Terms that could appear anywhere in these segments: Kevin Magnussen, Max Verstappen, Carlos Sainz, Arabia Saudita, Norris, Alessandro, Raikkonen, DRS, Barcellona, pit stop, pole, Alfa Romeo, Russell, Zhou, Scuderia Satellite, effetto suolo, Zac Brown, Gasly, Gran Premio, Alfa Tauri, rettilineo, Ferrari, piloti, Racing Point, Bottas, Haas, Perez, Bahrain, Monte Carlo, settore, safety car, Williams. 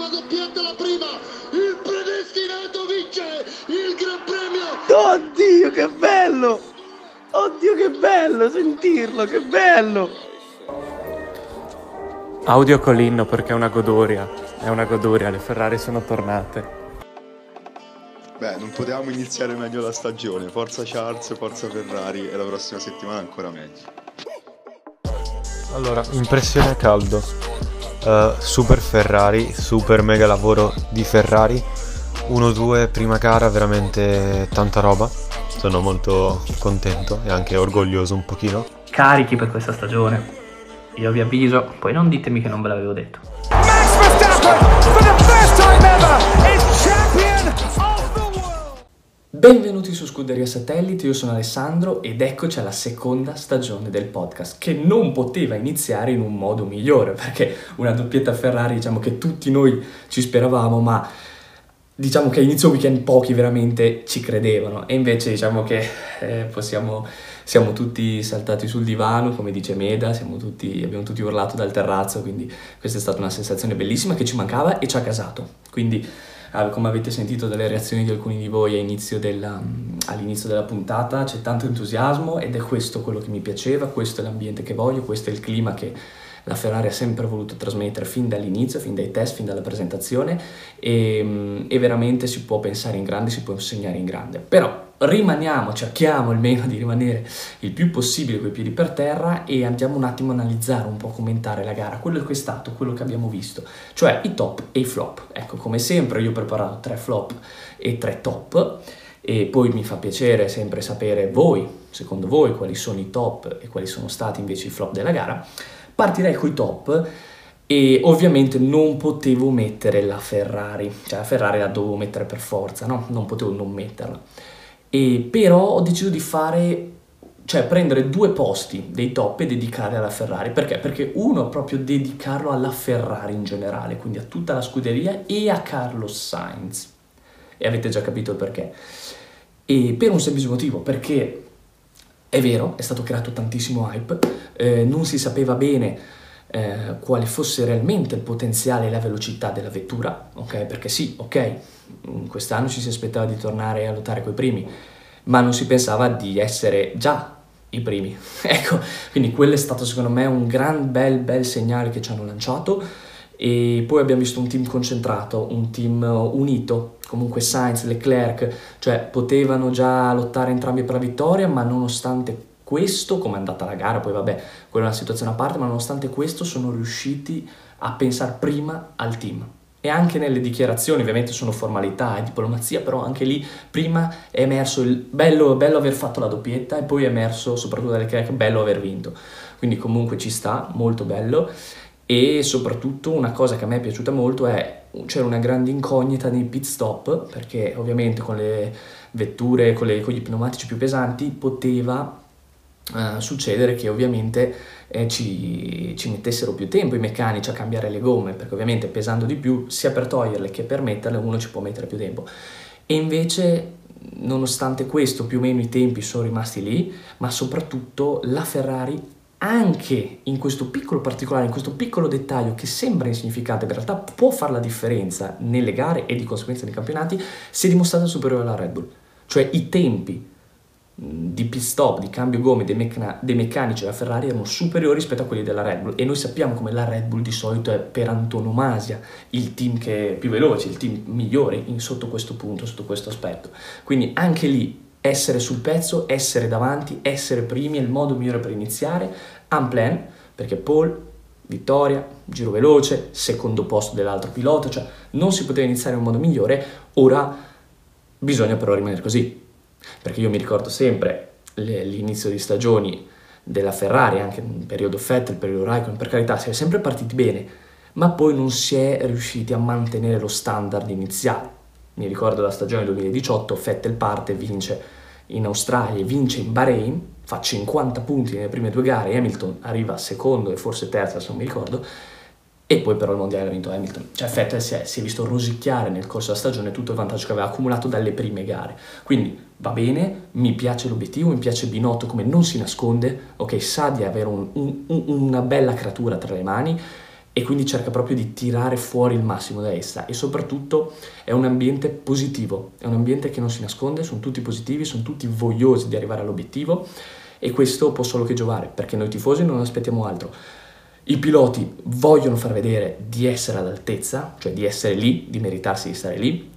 l'ultima doppietta, la prima, il predestinato vince il Gran Premio. Oddio che bello, oddio che bello sentirlo, che bello. Audio Colinno perché è una godoria, le Ferrari sono tornate. Beh, non potevamo iniziare meglio la stagione, forza Charles, forza Ferrari e la prossima settimana ancora meglio. Allora, impressione a caldo, super Ferrari, super mega lavoro di Ferrari, 1-2 prima gara, veramente tanta roba, sono molto contento e anche orgoglioso un pochino. Carichi per questa stagione, io vi avviso, poi non ditemi che non ve l'avevo detto. Max Verstappen, for the first time ever, is champion of the world. Benvenuti su Scuderia Satellite, io sono Alessandro ed eccoci alla seconda stagione del podcast, che non poteva iniziare in un modo migliore, perché una doppietta Ferrari, diciamo che tutti noi ci speravamo, ma diciamo che a inizio weekend pochi veramente ci credevano, e invece diciamo che siamo tutti saltati sul divano, come dice Meda, abbiamo tutti urlato dal terrazzo, quindi questa è stata una sensazione bellissima che ci mancava e ci ha casato. Quindi, come avete sentito dalle reazioni di alcuni di voi all'inizio della puntata, c'è tanto entusiasmo ed è questo quello che mi piaceva, questo è l'ambiente che voglio, questo è il clima che la Ferrari ha sempre voluto trasmettere fin dall'inizio, fin dai test, fin dalla presentazione, e veramente si può pensare in grande, si può insegnare in grande. Però cerchiamo almeno di rimanere il più possibile coi piedi per terra e andiamo un attimo a analizzare, un po' a commentare la gara, quello che è stato, quello che abbiamo visto, cioè i top e i flop. Ecco, come sempre io ho preparato 3 flop e 3 top e poi mi fa piacere sempre sapere voi, secondo voi, quali sono i top e quali sono stati invece i flop della gara. Partirei coi top e ovviamente non potevo mettere la Ferrari, cioè la Ferrari la dovevo mettere per forza, no? Non potevo non metterla. E però ho deciso di prendere 2 posti dei top e dedicarli alla Ferrari. Perché? Perché uno proprio dedicarlo alla Ferrari in generale, quindi a tutta la scuderia e a Carlos Sainz. E avete già capito il perché. E per un semplice motivo, perché è vero, è stato creato tantissimo hype, non si sapeva bene quale fosse realmente il potenziale e la velocità della vettura, ok? Perché sì, ok, quest'anno ci si aspettava di tornare a lottare coi primi, ma non si pensava di essere già i primi, ecco, quindi quello è stato secondo me un gran bel segnale che ci hanno lanciato. E poi abbiamo visto un team concentrato, un team unito, comunque Sainz, Leclerc, cioè potevano già lottare entrambi per la vittoria, ma nonostante questo, come è andata la gara, poi vabbè, quella è una situazione a parte, ma nonostante questo sono riusciti a pensare prima al team. E anche nelle dichiarazioni, ovviamente sono formalità e diplomazia, però anche lì prima è emerso il bello aver fatto la doppietta e poi è emerso, soprattutto dalle crack, bello aver vinto. Quindi comunque ci sta, molto bello. E soprattutto una cosa che a me è piaciuta molto è c'era una grande incognita nei pit stop, perché ovviamente con le vetture, con gli pneumatici più pesanti poteva succedere che ovviamente ci mettessero più tempo i meccanici a cambiare le gomme, perché ovviamente pesando di più sia per toglierle che per metterle uno ci può mettere più tempo, e invece nonostante questo più o meno i tempi sono rimasti lì, ma soprattutto la Ferrari anche in questo piccolo particolare, in questo piccolo dettaglio che sembra insignificante, in realtà può fare la differenza nelle gare e di conseguenza nei campionati, si è dimostrata superiore alla Red Bull, cioè i tempi di pit stop, di cambio gomme dei meccanici della Ferrari erano superiori rispetto a quelli della Red Bull, e noi sappiamo come la Red Bull di solito è per antonomasia il team che è più veloce, il team migliore sotto questo punto, sotto questo aspetto. Quindi anche lì essere sul pezzo, essere davanti, essere primi è il modo migliore per iniziare un plan, perché pole, vittoria, giro veloce, secondo posto dell'altro pilota, cioè non si poteva iniziare in un modo migliore. Ora bisogna però rimanere così, perché io mi ricordo sempre l'inizio di stagioni della Ferrari, anche nel periodo Vettel, il periodo Raikkonen, per carità, si è sempre partiti bene, ma poi non si è riusciti a mantenere lo standard iniziale. Mi ricordo la stagione 2018, Vettel parte, vince in Australia, vince in Bahrain, fa 50 punti nelle prime 2 gare, Hamilton arriva secondo e forse terzo, se non mi ricordo, e poi però il mondiale l'ha vinto Hamilton. Cioè Vettel si è visto rosicchiare nel corso della stagione tutto il vantaggio che aveva accumulato dalle prime gare. Quindi va bene, mi piace l'obiettivo, mi piace Binotto come non si nasconde, ok, sa di avere una bella creatura tra le mani, e quindi cerca proprio di tirare fuori il massimo da essa, e soprattutto è un ambiente positivo, è un ambiente che non si nasconde, sono tutti positivi, sono tutti vogliosi di arrivare all'obiettivo, e questo può solo che giovare, perché noi tifosi non aspettiamo altro. I piloti vogliono far vedere di essere all'altezza, cioè di essere lì, di meritarsi di stare lì,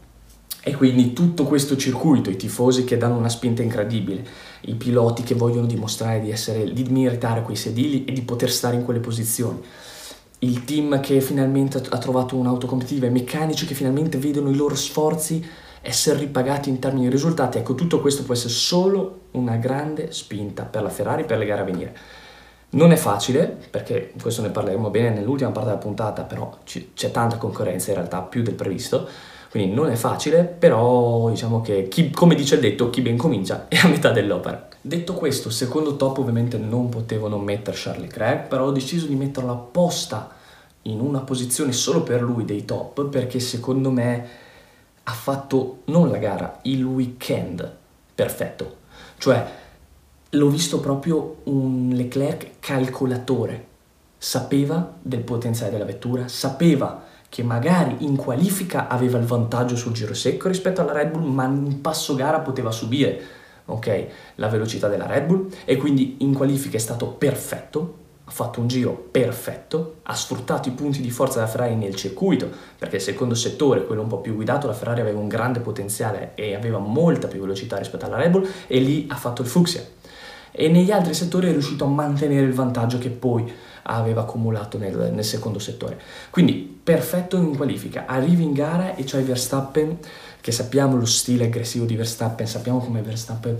e quindi tutto questo circuito, i tifosi che danno una spinta incredibile, i piloti che vogliono dimostrare di essere, di meritare quei sedili e di poter stare in quelle posizioni, il team che finalmente ha trovato un'auto competitiva, i meccanici che finalmente vedono i loro sforzi essere ripagati in termini di risultati. Ecco, tutto questo può essere solo una grande spinta per la Ferrari, per le gare a venire. Non è facile, perché questo ne parleremo bene nell'ultima parte della puntata, però c'è tanta concorrenza in realtà, più del previsto, quindi non è facile, però diciamo che chi, come dice il detto, chi ben comincia è a metà dell'opera. Detto questo, secondo top ovviamente non potevo non mettere Charles Leclerc, però ho deciso di metterlo apposta in una posizione solo per lui dei top, perché secondo me ha fatto non la gara, il weekend perfetto, cioè l'ho visto proprio un Leclerc calcolatore, sapeva del potenziale della vettura, sapeva che magari in qualifica aveva il vantaggio sul giro secco rispetto alla Red Bull, ma in passo gara poteva subire, ok, la velocità della Red Bull, e quindi in qualifica è stato perfetto, ha fatto un giro perfetto, ha sfruttato i punti di forza della Ferrari nel circuito, perché il secondo settore, quello un po' più guidato, la Ferrari aveva un grande potenziale e aveva molta più velocità rispetto alla Red Bull, e lì ha fatto il fucsia. E negli altri settori è riuscito a mantenere il vantaggio che poi aveva accumulato nel secondo settore. Quindi perfetto in qualifica, arrivi in gara e c'hai Verstappen, che sappiamo lo stile aggressivo di Verstappen, sappiamo come Verstappen,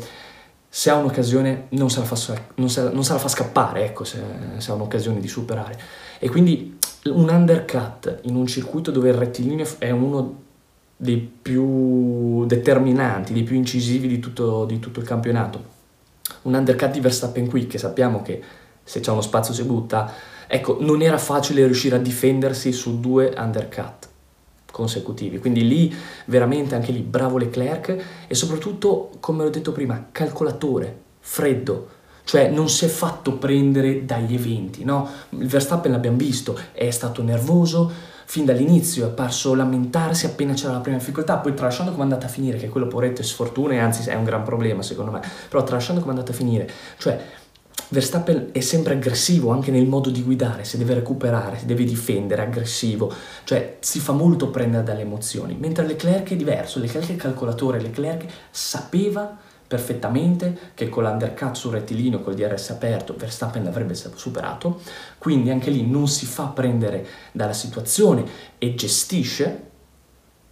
se ha un'occasione non se la fa scappare, ecco, se ha un'occasione di superare. E quindi un undercut in un circuito dove il rettilineo è uno dei più determinanti, dei più incisivi di tutto il campionato. Un undercut di Verstappen qui, che sappiamo che se c'è uno spazio si butta, ecco, non era facile riuscire a difendersi su due undercut consecutivi, quindi lì veramente anche lì bravo Leclerc, e soprattutto, come l'ho detto prima, calcolatore, freddo, cioè non si è fatto prendere dagli eventi, no? Il Verstappen l'abbiamo visto, è stato nervoso fin dall'inizio, è apparso lamentarsi appena c'era la prima difficoltà, poi tralasciando come è andata a finire, che quello poretto è sfortuna e anzi è un gran problema secondo me, però tralasciando come è andata a finire, cioè Verstappen è sempre aggressivo anche nel modo di guidare, si deve recuperare, si deve difendere, aggressivo, cioè si fa molto prendere dalle emozioni, mentre Leclerc è diverso, Leclerc è calcolatore, Leclerc sapeva perfettamente che con l'undercut sul rettilineo, col DRS aperto, Verstappen l'avrebbe superato, quindi anche lì non si fa prendere dalla situazione e gestisce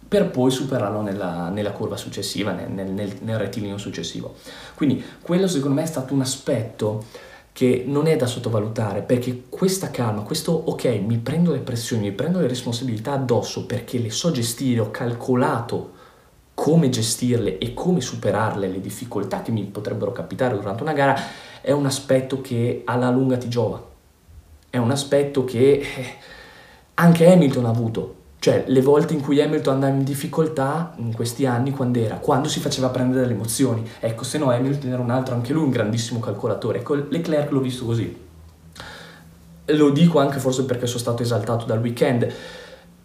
per poi superarlo nella curva successiva, nel rettilineo successivo. Quindi quello secondo me è stato un aspetto che non è da sottovalutare, perché questa calma, questo ok, mi prendo le pressioni, mi prendo le responsabilità addosso perché le so gestire, ho calcolato come gestirle e come superarle, le difficoltà che mi potrebbero capitare durante una gara, è un aspetto che alla lunga ti giova, è un aspetto che anche Hamilton ha avuto, cioè le volte in cui Hamilton andava in difficoltà in questi anni quando si faceva prendere dalle emozioni, ecco, se no Hamilton era un altro, anche lui un grandissimo calcolatore, ecco, Leclerc l'ho visto così, lo dico anche forse perché sono stato esaltato dal weekend,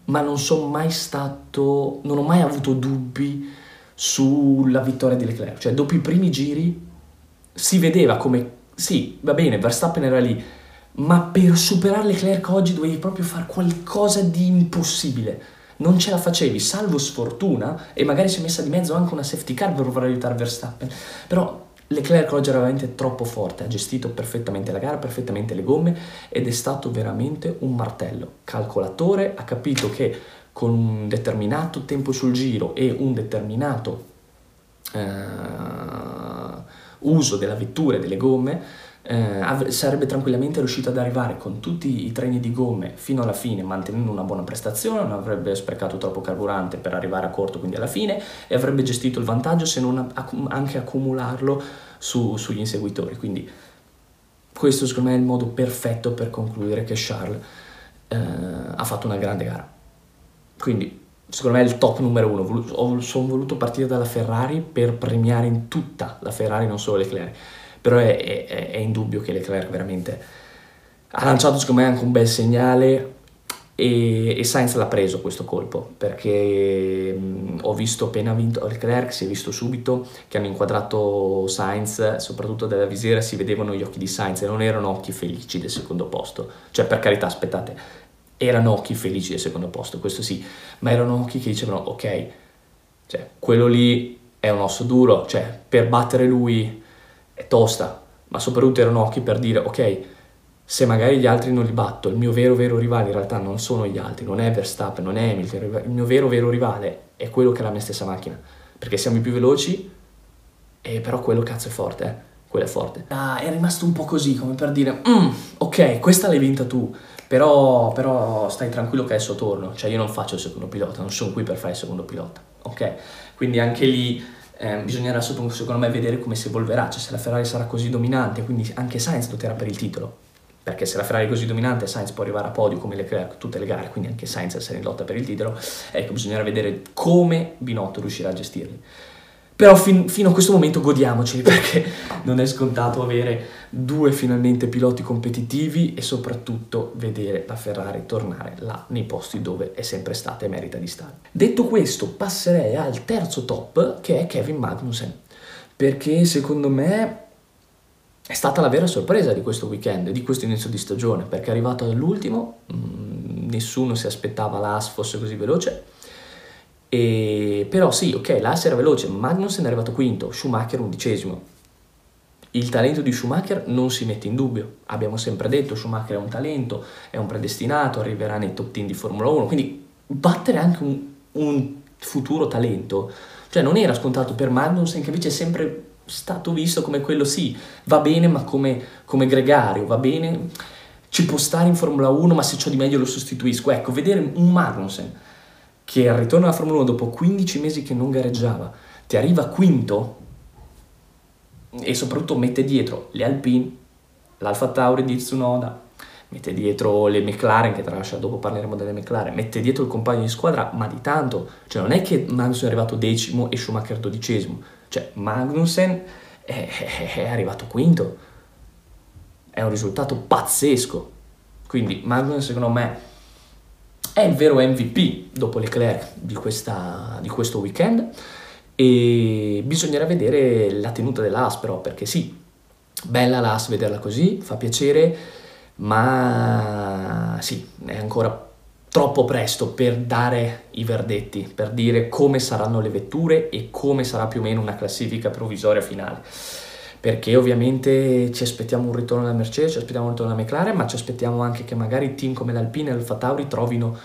ma non ho mai avuto dubbi sulla vittoria di Leclerc, cioè dopo i primi giri si vedeva come, sì, va bene, Verstappen era lì, ma per superare Leclerc oggi dovevi proprio fare qualcosa di impossibile, non ce la facevi, salvo sfortuna, e magari si è messa di mezzo anche una safety car per provare a aiutare Verstappen, però Leclerc oggi era veramente troppo forte, ha gestito perfettamente la gara, perfettamente le gomme, ed è stato veramente un martello, calcolatore, ha capito che con un determinato tempo sul giro e un determinato uso della vettura e delle gomme sarebbe tranquillamente riuscito ad arrivare con tutti i treni di gomme fino alla fine mantenendo una buona prestazione, non avrebbe sprecato troppo carburante per arrivare a corto, quindi alla fine, e avrebbe gestito il vantaggio, se non anche accumularlo sugli inseguitori. Quindi questo secondo me è il modo perfetto per concludere che Charles ha fatto una grande gara, quindi secondo me è il top numero uno. Sono voluto partire dalla Ferrari per premiare in tutta la Ferrari, non solo Leclerc, però è indubbio che Leclerc veramente ha lanciato secondo me anche un bel segnale e Sainz l'ha preso questo colpo, perché ho visto appena vinto Leclerc, si è visto subito che hanno inquadrato Sainz, soprattutto dalla visiera si vedevano gli occhi di Sainz e non erano occhi felici del secondo posto, cioè per carità aspettate, erano occhi felici del secondo posto, questo sì, ma erano occhi che dicevano ok, cioè, quello lì è un osso duro, cioè per battere lui è tosta, ma soprattutto erano occhi per dire ok, se magari gli altri non li batto, il mio vero rivale in realtà non sono gli altri, non è Verstappen, non è Hamilton, il mio vero rivale è quello che ha la mia stessa macchina, perché siamo i più veloci, e però quello cazzo è forte, quello è forte. Ah, è rimasto un po' così, come per dire, ok, questa l'hai vinta tu, però stai tranquillo che adesso torno, cioè io non faccio il secondo pilota, non sono qui per fare il secondo pilota, ok? Quindi anche lì... bisognerà secondo me vedere come si evolverà, cioè se la Ferrari sarà così dominante, quindi anche Sainz lotterà per il titolo, perché se la Ferrari è così dominante Sainz può arrivare a podio come Leclerc tutte le gare, quindi anche Sainz sarà in lotta per il titolo. Ecco, bisognerà vedere come Binotto riuscirà a gestirli, però fino a questo momento godiamoceli, perché non è scontato avere due finalmente piloti competitivi e soprattutto vedere la Ferrari tornare là nei posti dove è sempre stata e merita di stare. Detto questo, passerei al terzo top, che è Kevin Magnussen, perché secondo me è stata la vera sorpresa di questo weekend, di questo inizio di stagione, perché è arrivato all'ultimo, nessuno si aspettava l'Haas fosse così veloce. E però sì, ok, l'Haas era veloce, Magnussen è arrivato quinto, Schumacher undicesimo. Il talento di Schumacher non si mette in dubbio, abbiamo sempre detto Schumacher è un talento, è un predestinato, arriverà nei top 10 di Formula 1, quindi battere anche un futuro talento, cioè non era scontato per Magnussen, che invece è sempre stato visto come quello sì, va bene ma come gregario, va bene, ci può stare in Formula 1 ma se c'ho di meglio lo sostituisco. Ecco, vedere un Magnussen che al ritorno alla Formula 1 dopo 15 mesi che non gareggiava, ti arriva quinto e soprattutto mette dietro le Alpine, l'Alfa Tauri di Tsunoda, mette dietro le McLaren, che tralascia, dopo parleremo delle McLaren, mette dietro il compagno di squadra, ma di tanto, cioè non è che Magnussen è arrivato decimo e Schumacher dodicesimo, cioè Magnussen è arrivato quinto, è un risultato pazzesco, quindi Magnussen secondo me è il vero MVP dopo Leclerc di questo weekend, e bisognerà vedere la tenuta dell'Haas però, perché sì, bella l'Haas vederla così, fa piacere, ma sì, è ancora troppo presto per dare i verdetti, per dire come saranno le vetture e come sarà più o meno una classifica provvisoria finale, perché ovviamente ci aspettiamo un ritorno alla Mercedes, ci aspettiamo un ritorno alla McLaren, ma ci aspettiamo anche che magari team come l'Alpine e l'Alfa Tauri trovino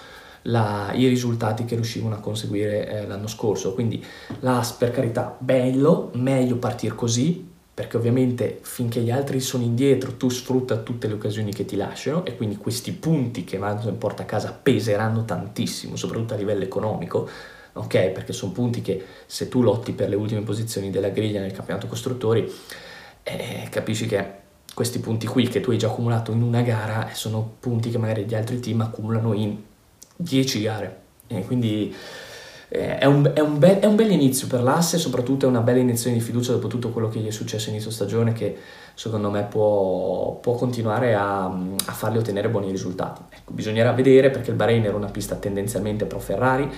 i risultati che riuscivano a conseguire l'anno scorso. Quindi l'Haas, per carità, bello, meglio partire così, perché ovviamente finché gli altri sono indietro tu sfrutta tutte le occasioni che ti lasciano, e quindi questi punti che Magnussen porta a casa peseranno tantissimo, soprattutto a livello economico, ok? Perché sono punti che se tu lotti per le ultime posizioni della griglia nel campionato costruttori, capisci che questi punti qui che tu hai già accumulato in una gara sono punti che magari gli altri team accumulano in 10 gare, e quindi è un bel inizio per l'Haas, soprattutto è una bella iniezione di fiducia dopo tutto quello che gli è successo inizio stagione, che secondo me può continuare a farli ottenere buoni risultati. Ecco, bisognerà vedere, perché il Bahrain era una pista tendenzialmente pro Ferrari,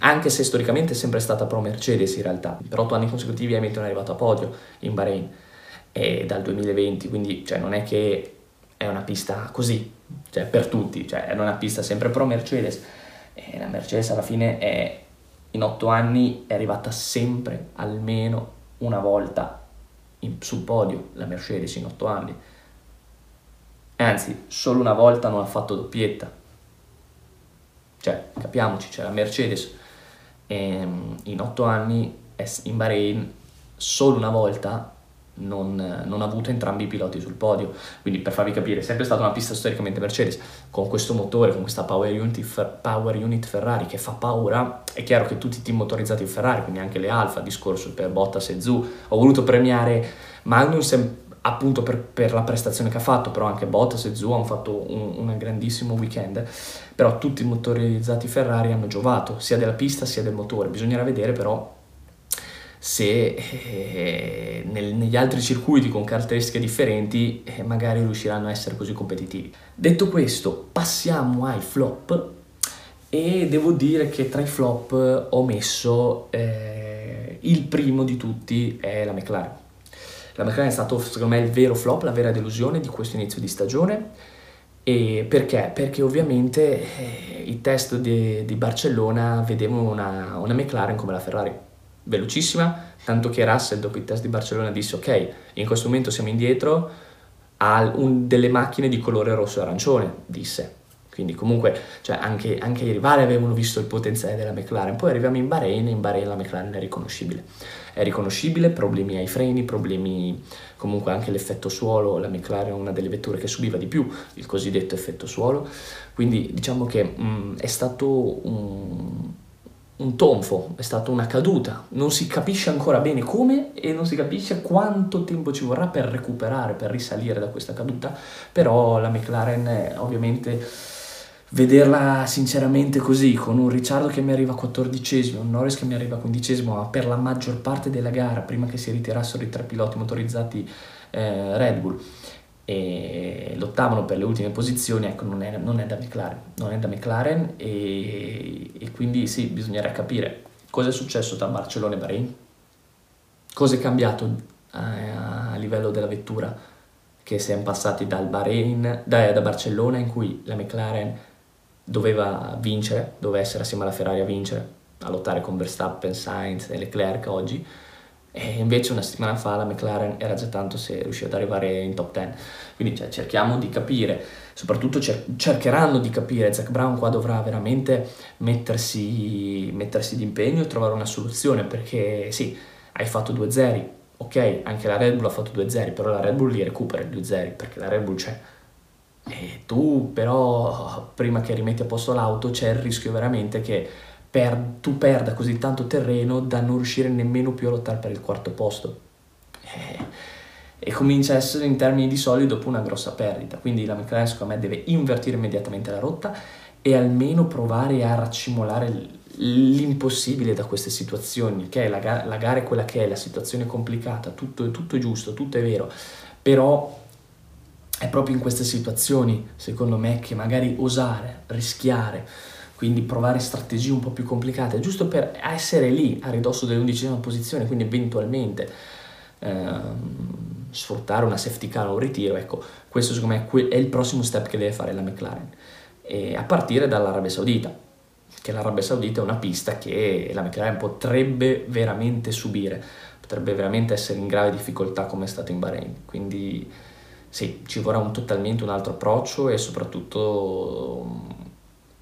anche se storicamente è sempre stata pro Mercedes in realtà. Per 8 anni consecutivi Hamilton è arrivato a podio in Bahrain dal 2020, quindi cioè, non è che è una pista così, cioè per tutti, cioè è una pista sempre pro Mercedes, e la Mercedes alla fine in 8 anni è arrivata sempre almeno una volta sul podio, la Mercedes in 8 anni, anzi solo una volta non ha fatto doppietta, cioè capiamoci, cioè la Mercedes in 8 anni in Bahrain solo una volta non ha avuto entrambi i piloti sul podio, quindi per farvi capire è sempre stata una pista storicamente Mercedes, con questo motore, con questa power unit Ferrari che fa paura. È chiaro che tutti i team motorizzati in Ferrari, quindi anche le Alfa, discorso per Bottas e Zhou, ho voluto premiare Magnussen appunto per la prestazione che ha fatto, però anche Bottas e Zhou hanno fatto un grandissimo weekend, però tutti i motorizzati Ferrari hanno giovato sia della pista sia del motore. Bisognerà vedere però se negli altri circuiti con caratteristiche differenti magari riusciranno a essere così competitivi. Detto questo, passiamo ai flop, e devo dire che tra i flop ho messo il primo di tutti è la McLaren. La McLaren è stato secondo me il vero flop, la vera delusione di questo inizio di stagione. E perché? Perché ovviamente i test di Barcellona vedevano una McLaren come la Ferrari, velocissima, tanto che Russell dopo i test di Barcellona disse ok, in questo momento siamo indietro a delle macchine di colore rosso e arancione, disse. Quindi comunque cioè anche i rivali avevano visto il potenziale della McLaren. Poi arriviamo in Bahrain e in Bahrain la McLaren è riconoscibile, problemi ai freni, problemi comunque anche l'effetto suolo. La McLaren è una delle vetture che subiva di più il cosiddetto effetto suolo, quindi diciamo che è stato un tonfo, è stata una caduta, non si capisce ancora bene come e non si capisce quanto tempo ci vorrà per recuperare, per risalire da questa caduta, però la McLaren ovviamente... Vederla sinceramente così, con un Ricciardo che mi arriva 14esimo, un Norris che mi arriva 15esimo, ma per la maggior parte della gara, prima che si ritirassero i tre piloti motorizzati Red Bull, e lottavano per le ultime posizioni, ecco, non è da McLaren, e quindi sì, bisognerà capire cosa è successo tra Barcellona e Bahrain, cosa è cambiato a livello della vettura, che siamo passati da Barcellona, in cui la McLaren doveva vincere, doveva essere assieme alla Ferrari a vincere, a lottare con Verstappen, Sainz e Leclerc oggi, e invece una settimana fa la McLaren era già tanto se riusciva ad arrivare in top 10, quindi cioè, cerchiamo di capire, soprattutto cercheranno di capire, Zac Brown qua dovrà veramente mettersi d'impegno e trovare una soluzione, perché sì, hai fatto 2-0, ok, anche la Red Bull ha fatto 2-0, però la Red Bull li recupera 2-0, perché la Red Bull c'è. E tu però, prima che rimetti a posto l'auto, c'è il rischio veramente che tu perda così tanto terreno da non riuscire nemmeno più a lottare per il quarto posto. E comincia a essere in termini di soldi dopo una grossa perdita. Quindi la McLaren secondo me deve invertire immediatamente la rotta e almeno provare a raccimolare l'impossibile da queste situazioni, che la gara è quella che è, la situazione è complicata, tutto è giusto, tutto è vero, però è proprio in queste situazioni secondo me che magari osare, rischiare, quindi provare strategie un po' più complicate, giusto per essere lì a ridosso dell'11ª posizione, quindi eventualmente sfruttare una safety car o un ritiro. Ecco, questo secondo me è il prossimo step che deve fare la McLaren, e a partire dall'Arabia Saudita, che l'Arabia Saudita è una pista che la McLaren potrebbe veramente subire, potrebbe veramente essere in grave difficoltà come è stato in Bahrain, quindi sì, ci vorrà totalmente un altro approccio, e soprattutto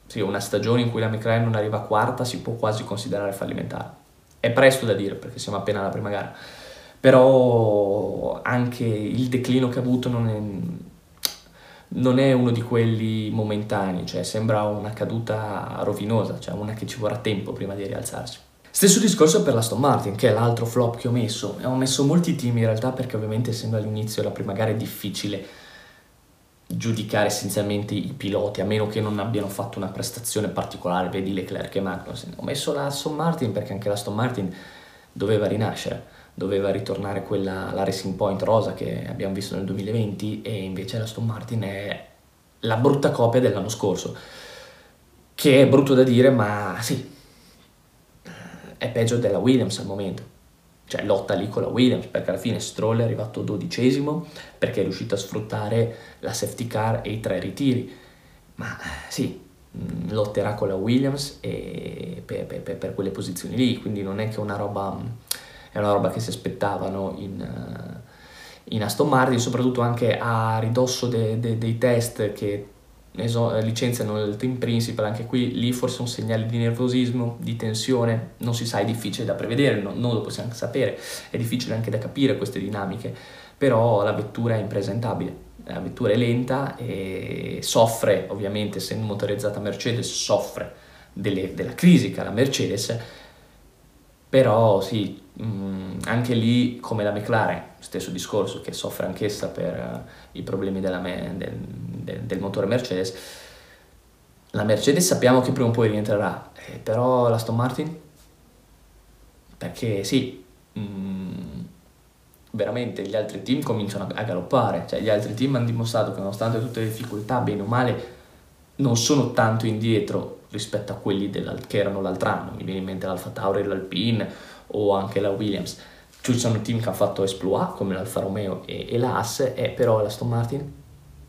sì, una stagione in cui la McLaren non arriva quarta si può quasi considerare fallimentare. È presto da dire perché siamo appena alla prima gara, però anche il declino che ha avuto non è uno di quelli momentanei, cioè sembra una caduta rovinosa, cioè una che ci vorrà tempo prima di rialzarsi. Stesso discorso per l'Aston Martin, che è l'altro flop che ho messo. Ho messo molti team in realtà, perché ovviamente essendo all'inizio della prima gara è difficile giudicare essenzialmente i piloti, a meno che non abbiano fatto una prestazione particolare, vedi Leclerc e Magnussen. Ho messo l'Aston Martin perché anche l'Aston Martin doveva rinascere, doveva ritornare la Racing Point rosa che abbiamo visto nel 2020, e invece la Aston Martin è la brutta copia dell'anno scorso, che è brutto da dire, ma sì, è peggio della Williams al momento, cioè lotta lì con la Williams, perché alla fine Stroll è arrivato 12esimo perché è riuscito a sfruttare la safety car e i tre ritiri, ma sì, lotterà con la Williams e per quelle posizioni lì, quindi non è che è una roba che si aspettavano in Aston Martin, soprattutto anche a ridosso dei test che licenziano il team principal. Anche qui lì forse un segnale di nervosismo, di tensione, non si sa, è difficile da prevedere, non lo possiamo sapere, è difficile anche da capire queste dinamiche, però la vettura è impresentabile, la vettura è lenta e soffre, ovviamente essendo motorizzata Mercedes, soffre della crisi che ha la Mercedes, però sì, anche lì come la McLaren, stesso discorso, che soffre anch'essa per i problemi del motore Mercedes. La Mercedes sappiamo che prima o poi rientrerà, però l'Aston Martin? Perché sì, veramente gli altri team cominciano a galoppare, cioè gli altri team hanno dimostrato che nonostante tutte le difficoltà, bene o male, non sono tanto indietro rispetto a quelli che erano l'altro anno. Mi viene in mente l'Alfa Tauri, l'Alpine o anche la Williams. Ci sono team che hanno fatto exploit come l'Alfa Romeo e la Haas, e però l'Aston Martin,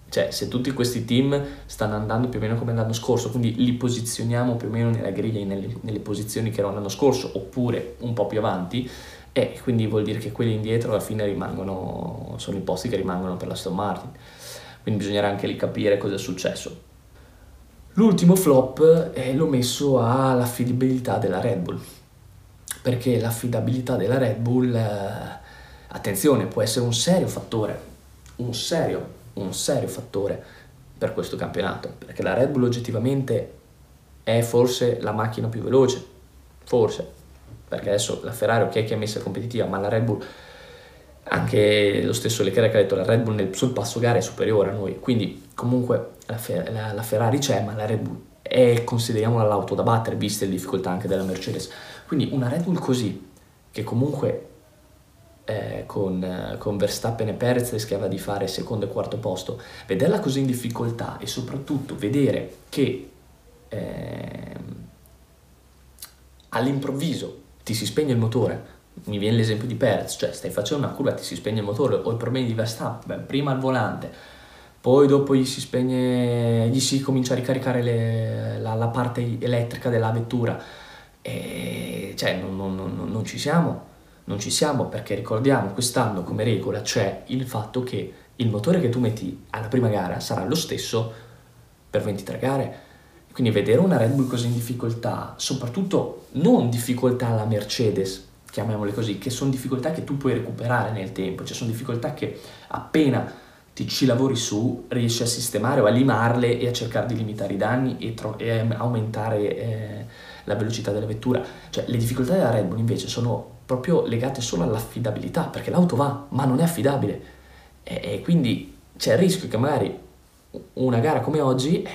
cioè se tutti questi team stanno andando più o meno come l'anno scorso, quindi li posizioniamo più o meno nella griglia, nelle posizioni che erano l'anno scorso oppure un po' più avanti, e quindi vuol dire che quelli indietro alla fine rimangono, sono i posti che rimangono per l'Aston Martin, quindi bisognerà anche lì capire cosa è successo. L'ultimo flop l'ho messo all'affidabilità della Red Bull, perché l'affidabilità della Red Bull, attenzione, può essere un serio fattore per questo campionato, perché la Red Bull oggettivamente è forse la macchina più veloce, forse, perché adesso la Ferrari ok che è messa competitiva, ma la Red Bull, anche lo stesso Leclerc ha detto, la Red Bull sul passo gara è superiore a noi, quindi comunque la Ferrari c'è, ma la Red Bull è, consideriamola, l'auto da battere, viste le difficoltà anche della Mercedes. Quindi una Red Bull così, che comunque con Verstappen e Perez rischiava di fare secondo e quarto posto, vederla così in difficoltà e soprattutto vedere che all'improvviso ti si spegne il motore, mi viene l'esempio di Perez, cioè stai facendo una curva, ti si spegne il motore, o i problemi di Verstappen, prima al volante, poi dopo gli si spegne, gli si comincia a ricaricare la parte elettrica della vettura, e cioè non ci siamo, perché ricordiamo quest'anno come regola c'è il fatto che il motore che tu metti alla prima gara sarà lo stesso per 23 gare, quindi vedere una Red Bull così in difficoltà, soprattutto non difficoltà alla Mercedes, chiamiamole così, che sono difficoltà che tu puoi recuperare nel tempo, cioè sono difficoltà che appena ci lavori su, riesci a sistemare o a limarle e a cercare di limitare i danni e aumentare la velocità della vettura. Cioè le difficoltà della Red Bull invece sono proprio legate solo all'affidabilità, perché l'auto va ma non è affidabile, e quindi c'è il rischio che magari una gara come oggi,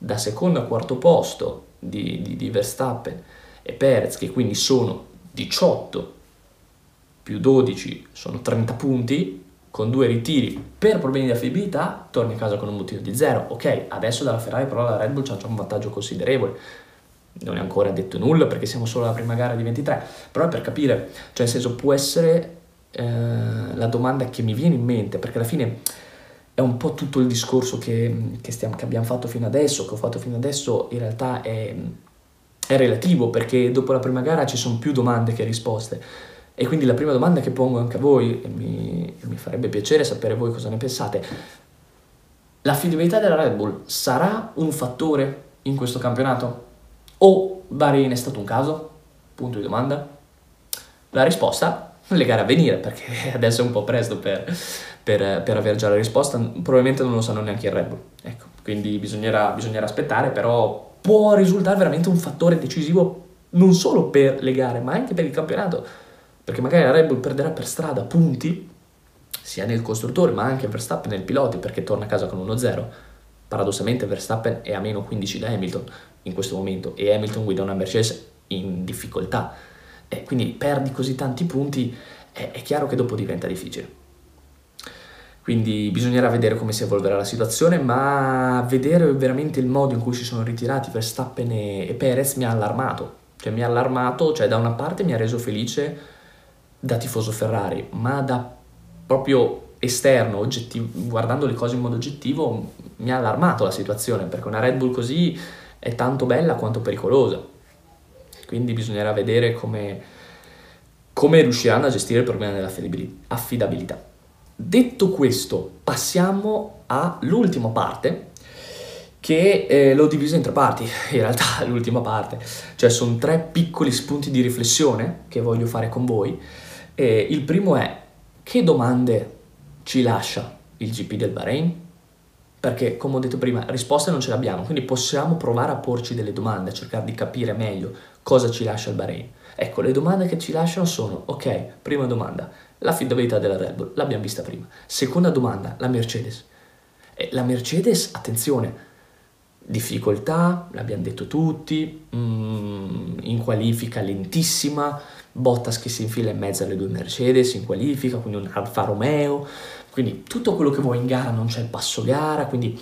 da secondo a quarto posto di Verstappen e Perez, che quindi sono 18 più 12 sono 30 punti, con 2 ritiri per problemi di affidabilità torni a casa con un bottino di 0. Ok, adesso dalla Ferrari però la Red Bull c'ha già un vantaggio considerevole, non è ancora detto nulla perché siamo solo alla prima gara di 23, però è per capire, cioè nel senso può essere la domanda che mi viene in mente, perché alla fine è un po' tutto il discorso che abbiamo fatto fino adesso, che ho fatto fino adesso, in realtà è relativo, perché dopo la prima gara ci sono più domande che risposte. E quindi la prima domanda che pongo anche a voi, e mi farebbe piacere sapere voi cosa ne pensate, l'affidabilità della Red Bull sarà un fattore in questo campionato? O Bahrain è stato un caso? Punto di domanda. La risposta, le gare a venire, perché adesso è un po' presto per aver già la risposta, probabilmente non lo sanno neanche il Red Bull. Ecco, quindi bisognerà aspettare, però può risultare veramente un fattore decisivo non solo per le gare, ma anche per il campionato, perché magari la Red Bull perderà per strada punti, sia nel costruttore ma anche Verstappen nel piloti, perché torna a casa con 1-0. Paradossalmente Verstappen è a meno 15 da Hamilton in questo momento, e Hamilton guida una Mercedes in difficoltà. E quindi perdi così tanti punti, è chiaro che dopo diventa difficile. Quindi bisognerà vedere come si evolverà la situazione, ma vedere veramente il modo in cui si sono ritirati Verstappen e Perez mi ha allarmato. Cioè mi ha allarmato, cioè da una parte mi ha reso felice da tifoso Ferrari, ma da proprio esterno, oggettivo, guardando le cose in modo oggettivo, mi ha allarmato la situazione, perché una Red Bull così è tanto bella quanto pericolosa. Quindi bisognerà vedere come riusciranno a gestire il problema dell'affidabilità. Detto questo, passiamo all'ultima parte, che l'ho divisa in tre parti, in realtà l'ultima parte, cioè sono tre piccoli spunti di riflessione che voglio fare con voi. Il primo è: che domande ci lascia il GP del Bahrain? Perché, come ho detto prima, risposte non ce l'abbiamo, quindi possiamo provare a porci delle domande, a cercare di capire meglio cosa ci lascia il Bahrain. Ecco, le domande che ci lasciano sono: ok, prima domanda, l'affidabilità della Red Bull, l'abbiamo vista prima. Seconda domanda, la Mercedes. La Mercedes, attenzione, difficoltà, l'abbiamo detto tutti, in qualifica lentissima, Bottas che si infila in mezzo alle due Mercedes in qualifica, quindi un Alfa Romeo, quindi tutto quello che vuoi in gara, non c'è il passo gara, quindi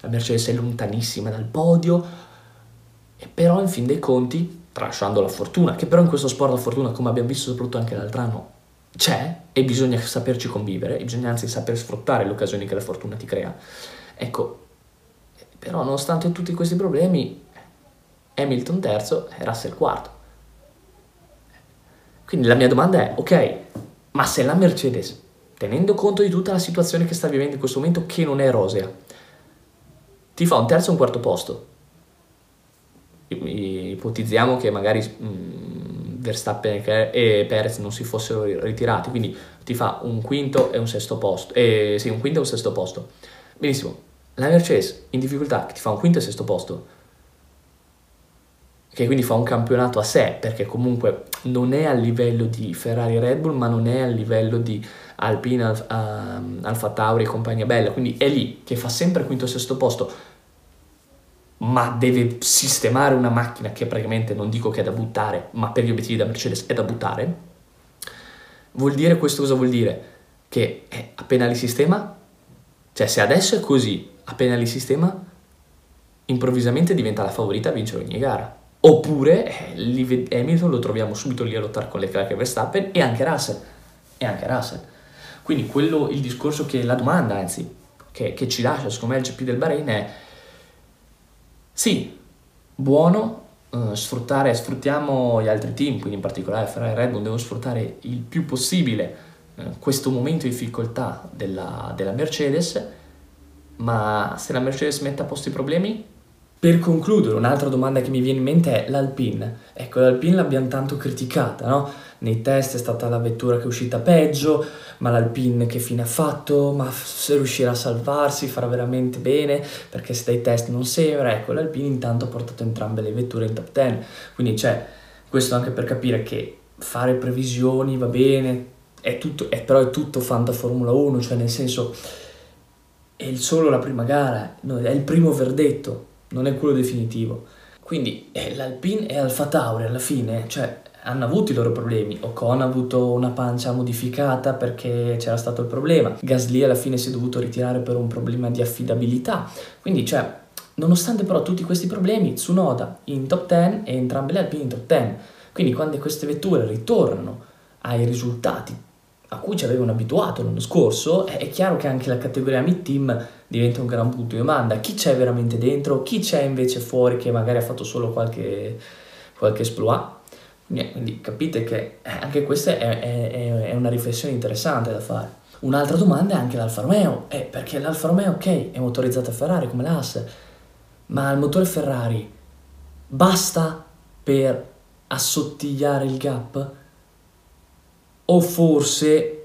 la Mercedes è lontanissima dal podio, e però in fin dei conti, tralasciando la fortuna, che però in questo sport la fortuna, come abbiamo visto soprattutto anche l'altro anno, c'è e bisogna saperci convivere, e bisogna anzi saper sfruttare le occasioni che la fortuna ti crea. Ecco, però nonostante tutti questi problemi, Hamilton terzo e Russell quarto. Quindi la mia domanda è, ok, ma se la Mercedes, tenendo conto di tutta la situazione che sta vivendo in questo momento, che non è rosea, ti fa un terzo e un quarto posto, ipotizziamo che magari Verstappen e Perez non si fossero ritirati, quindi ti fa un quinto e un sesto posto, sì, un quinto e un sesto posto, benissimo. La Mercedes in difficoltà che ti fa un quinto e sesto posto, che quindi fa un campionato a sé, perché comunque non è a livello di Ferrari e Red Bull, ma non è a livello di Alpine, Alfa Tauri e compagnia bella, quindi è lì che fa sempre quinto e sesto posto, ma deve sistemare una macchina che praticamente non dico che è da buttare, ma per gli obiettivi da Mercedes è da buttare. Vuol dire questo, cosa vuol dire? Che appena li sistema, cioè se adesso è così, appena li sistema improvvisamente diventa la favorita a vincere ogni gara, oppure Hamilton lo troviamo subito lì a lottare con Leclerc e Verstappen e anche Russell, quindi quello, il discorso, che la domanda anzi che ci lascia secondo me il GP del Bahrain è sì, buono, sfruttiamo gli altri team, quindi in particolare Ferrari e Red Bull devono sfruttare il più possibile questo momento di difficoltà della Mercedes, ma se la Mercedes mette a posto i problemi? Per concludere, un'altra domanda che mi viene in mente è l'Alpine. Ecco, l'Alpine l'abbiamo tanto criticata, no? Nei test è stata la vettura che è uscita peggio, ma l'Alpine che fine ha fatto? Ma se riuscirà a salvarsi, farà veramente bene, perché se dai test non sembra. Ecco, l'Alpine intanto ha portato entrambe le vetture in top 10, quindi c'è questo anche per capire che fare previsioni va bene, però è tutto fanta Formula 1, cioè nel senso è solo la prima gara, è il primo verdetto, non è quello definitivo. Quindi l'Alpine e Alfa Tauri alla fine, cioè, hanno avuto i loro problemi. Ocon ha avuto una pancia modificata perché c'era stato il problema, Gasly alla fine si è dovuto ritirare per un problema di affidabilità, quindi cioè, nonostante però tutti questi problemi, Tsunoda in top 10 e entrambe le Alpine in top 10, quindi quando queste vetture ritornano ai risultati a cui ci avevano abituato l'anno scorso, è chiaro che anche la categoria mid-team diventa un gran punto di domanda. Chi c'è veramente dentro? Chi c'è invece fuori che magari ha fatto solo qualche esploit? Quindi capite che anche questa è una riflessione interessante da fare. Un'altra domanda è anche l'Alfa Romeo, perché l'Alfa Romeo, ok, è motorizzata a Ferrari come la Haas, ma il motore Ferrari basta per assottigliare il gap? O forse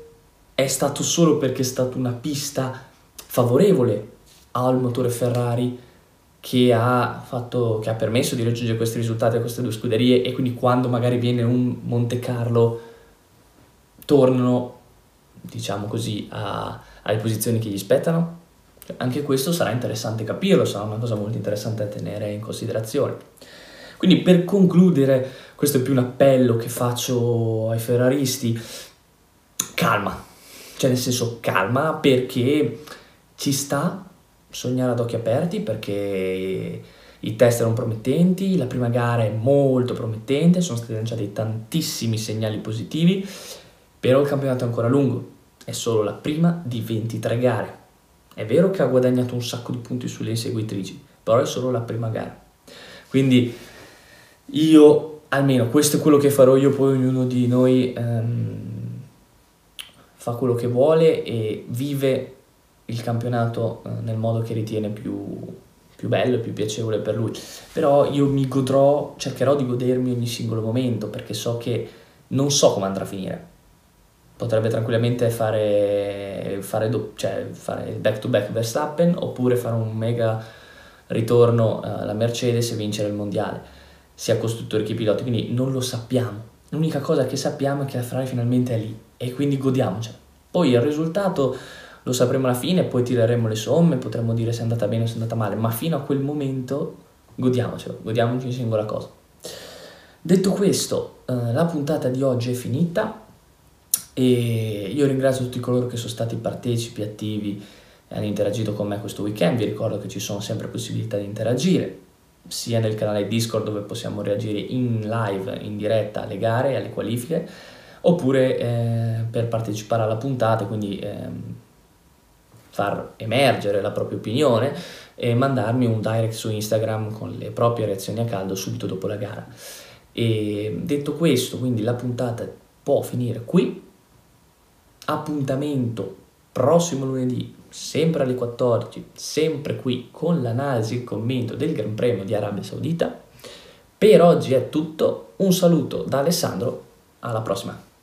è stato solo perché è stata una pista favorevole al motore Ferrari che ha permesso di raggiungere questi risultati a queste due scuderie, e quindi quando magari viene un Monte Carlo tornano, diciamo così, alle posizioni che gli spettano? Anche questo sarà interessante capirlo, sarà una cosa molto interessante da tenere in considerazione. Quindi per concludere, questo è più un appello che faccio ai ferraristi: calma, cioè nel senso calma, perché ci sta sognare ad occhi aperti, perché i test erano promettenti, la prima gara è molto promettente, sono stati lanciati tantissimi segnali positivi, però il campionato è ancora lungo, è solo la prima di 23 gare. È vero che ha guadagnato un sacco di punti sulle inseguitrici, però è solo la prima gara. Quindi io, almeno questo è quello che farò io, poi ognuno di noi fa quello che vuole e vive il campionato nel modo che ritiene più bello e più piacevole per lui, però io cercherò di godermi ogni singolo momento, perché so che non so come andrà a finire. Potrebbe tranquillamente fare il back to back Verstappen, oppure fare un mega ritorno alla Mercedes e vincere il mondiale, sia costruttori che piloti, quindi non lo sappiamo. L'unica cosa che sappiamo è che la Ferrari finalmente è lì, e quindi godiamocela. Poi il risultato lo sapremo alla fine, poi tireremo le somme, potremo dire se è andata bene o se è andata male, ma fino a quel momento godiamocela, godiamoci ogni singola cosa. Detto questo, la puntata di oggi è finita e io ringrazio tutti coloro che sono stati partecipi, attivi e hanno interagito con me questo weekend. Vi ricordo che ci sono sempre possibilità di interagire sia nel canale Discord, dove possiamo reagire in live, in diretta, alle gare e alle qualifiche, oppure per partecipare alla puntata, quindi far emergere la propria opinione e mandarmi un direct su Instagram con le proprie reazioni a caldo subito dopo la gara. E detto questo, quindi la puntata può finire qui. Appuntamento prossimo lunedì, sempre alle 14, sempre qui, con l'analisi e il commento del Gran Premio di Arabia Saudita. Per oggi è tutto, un saluto da Alessandro, alla prossima!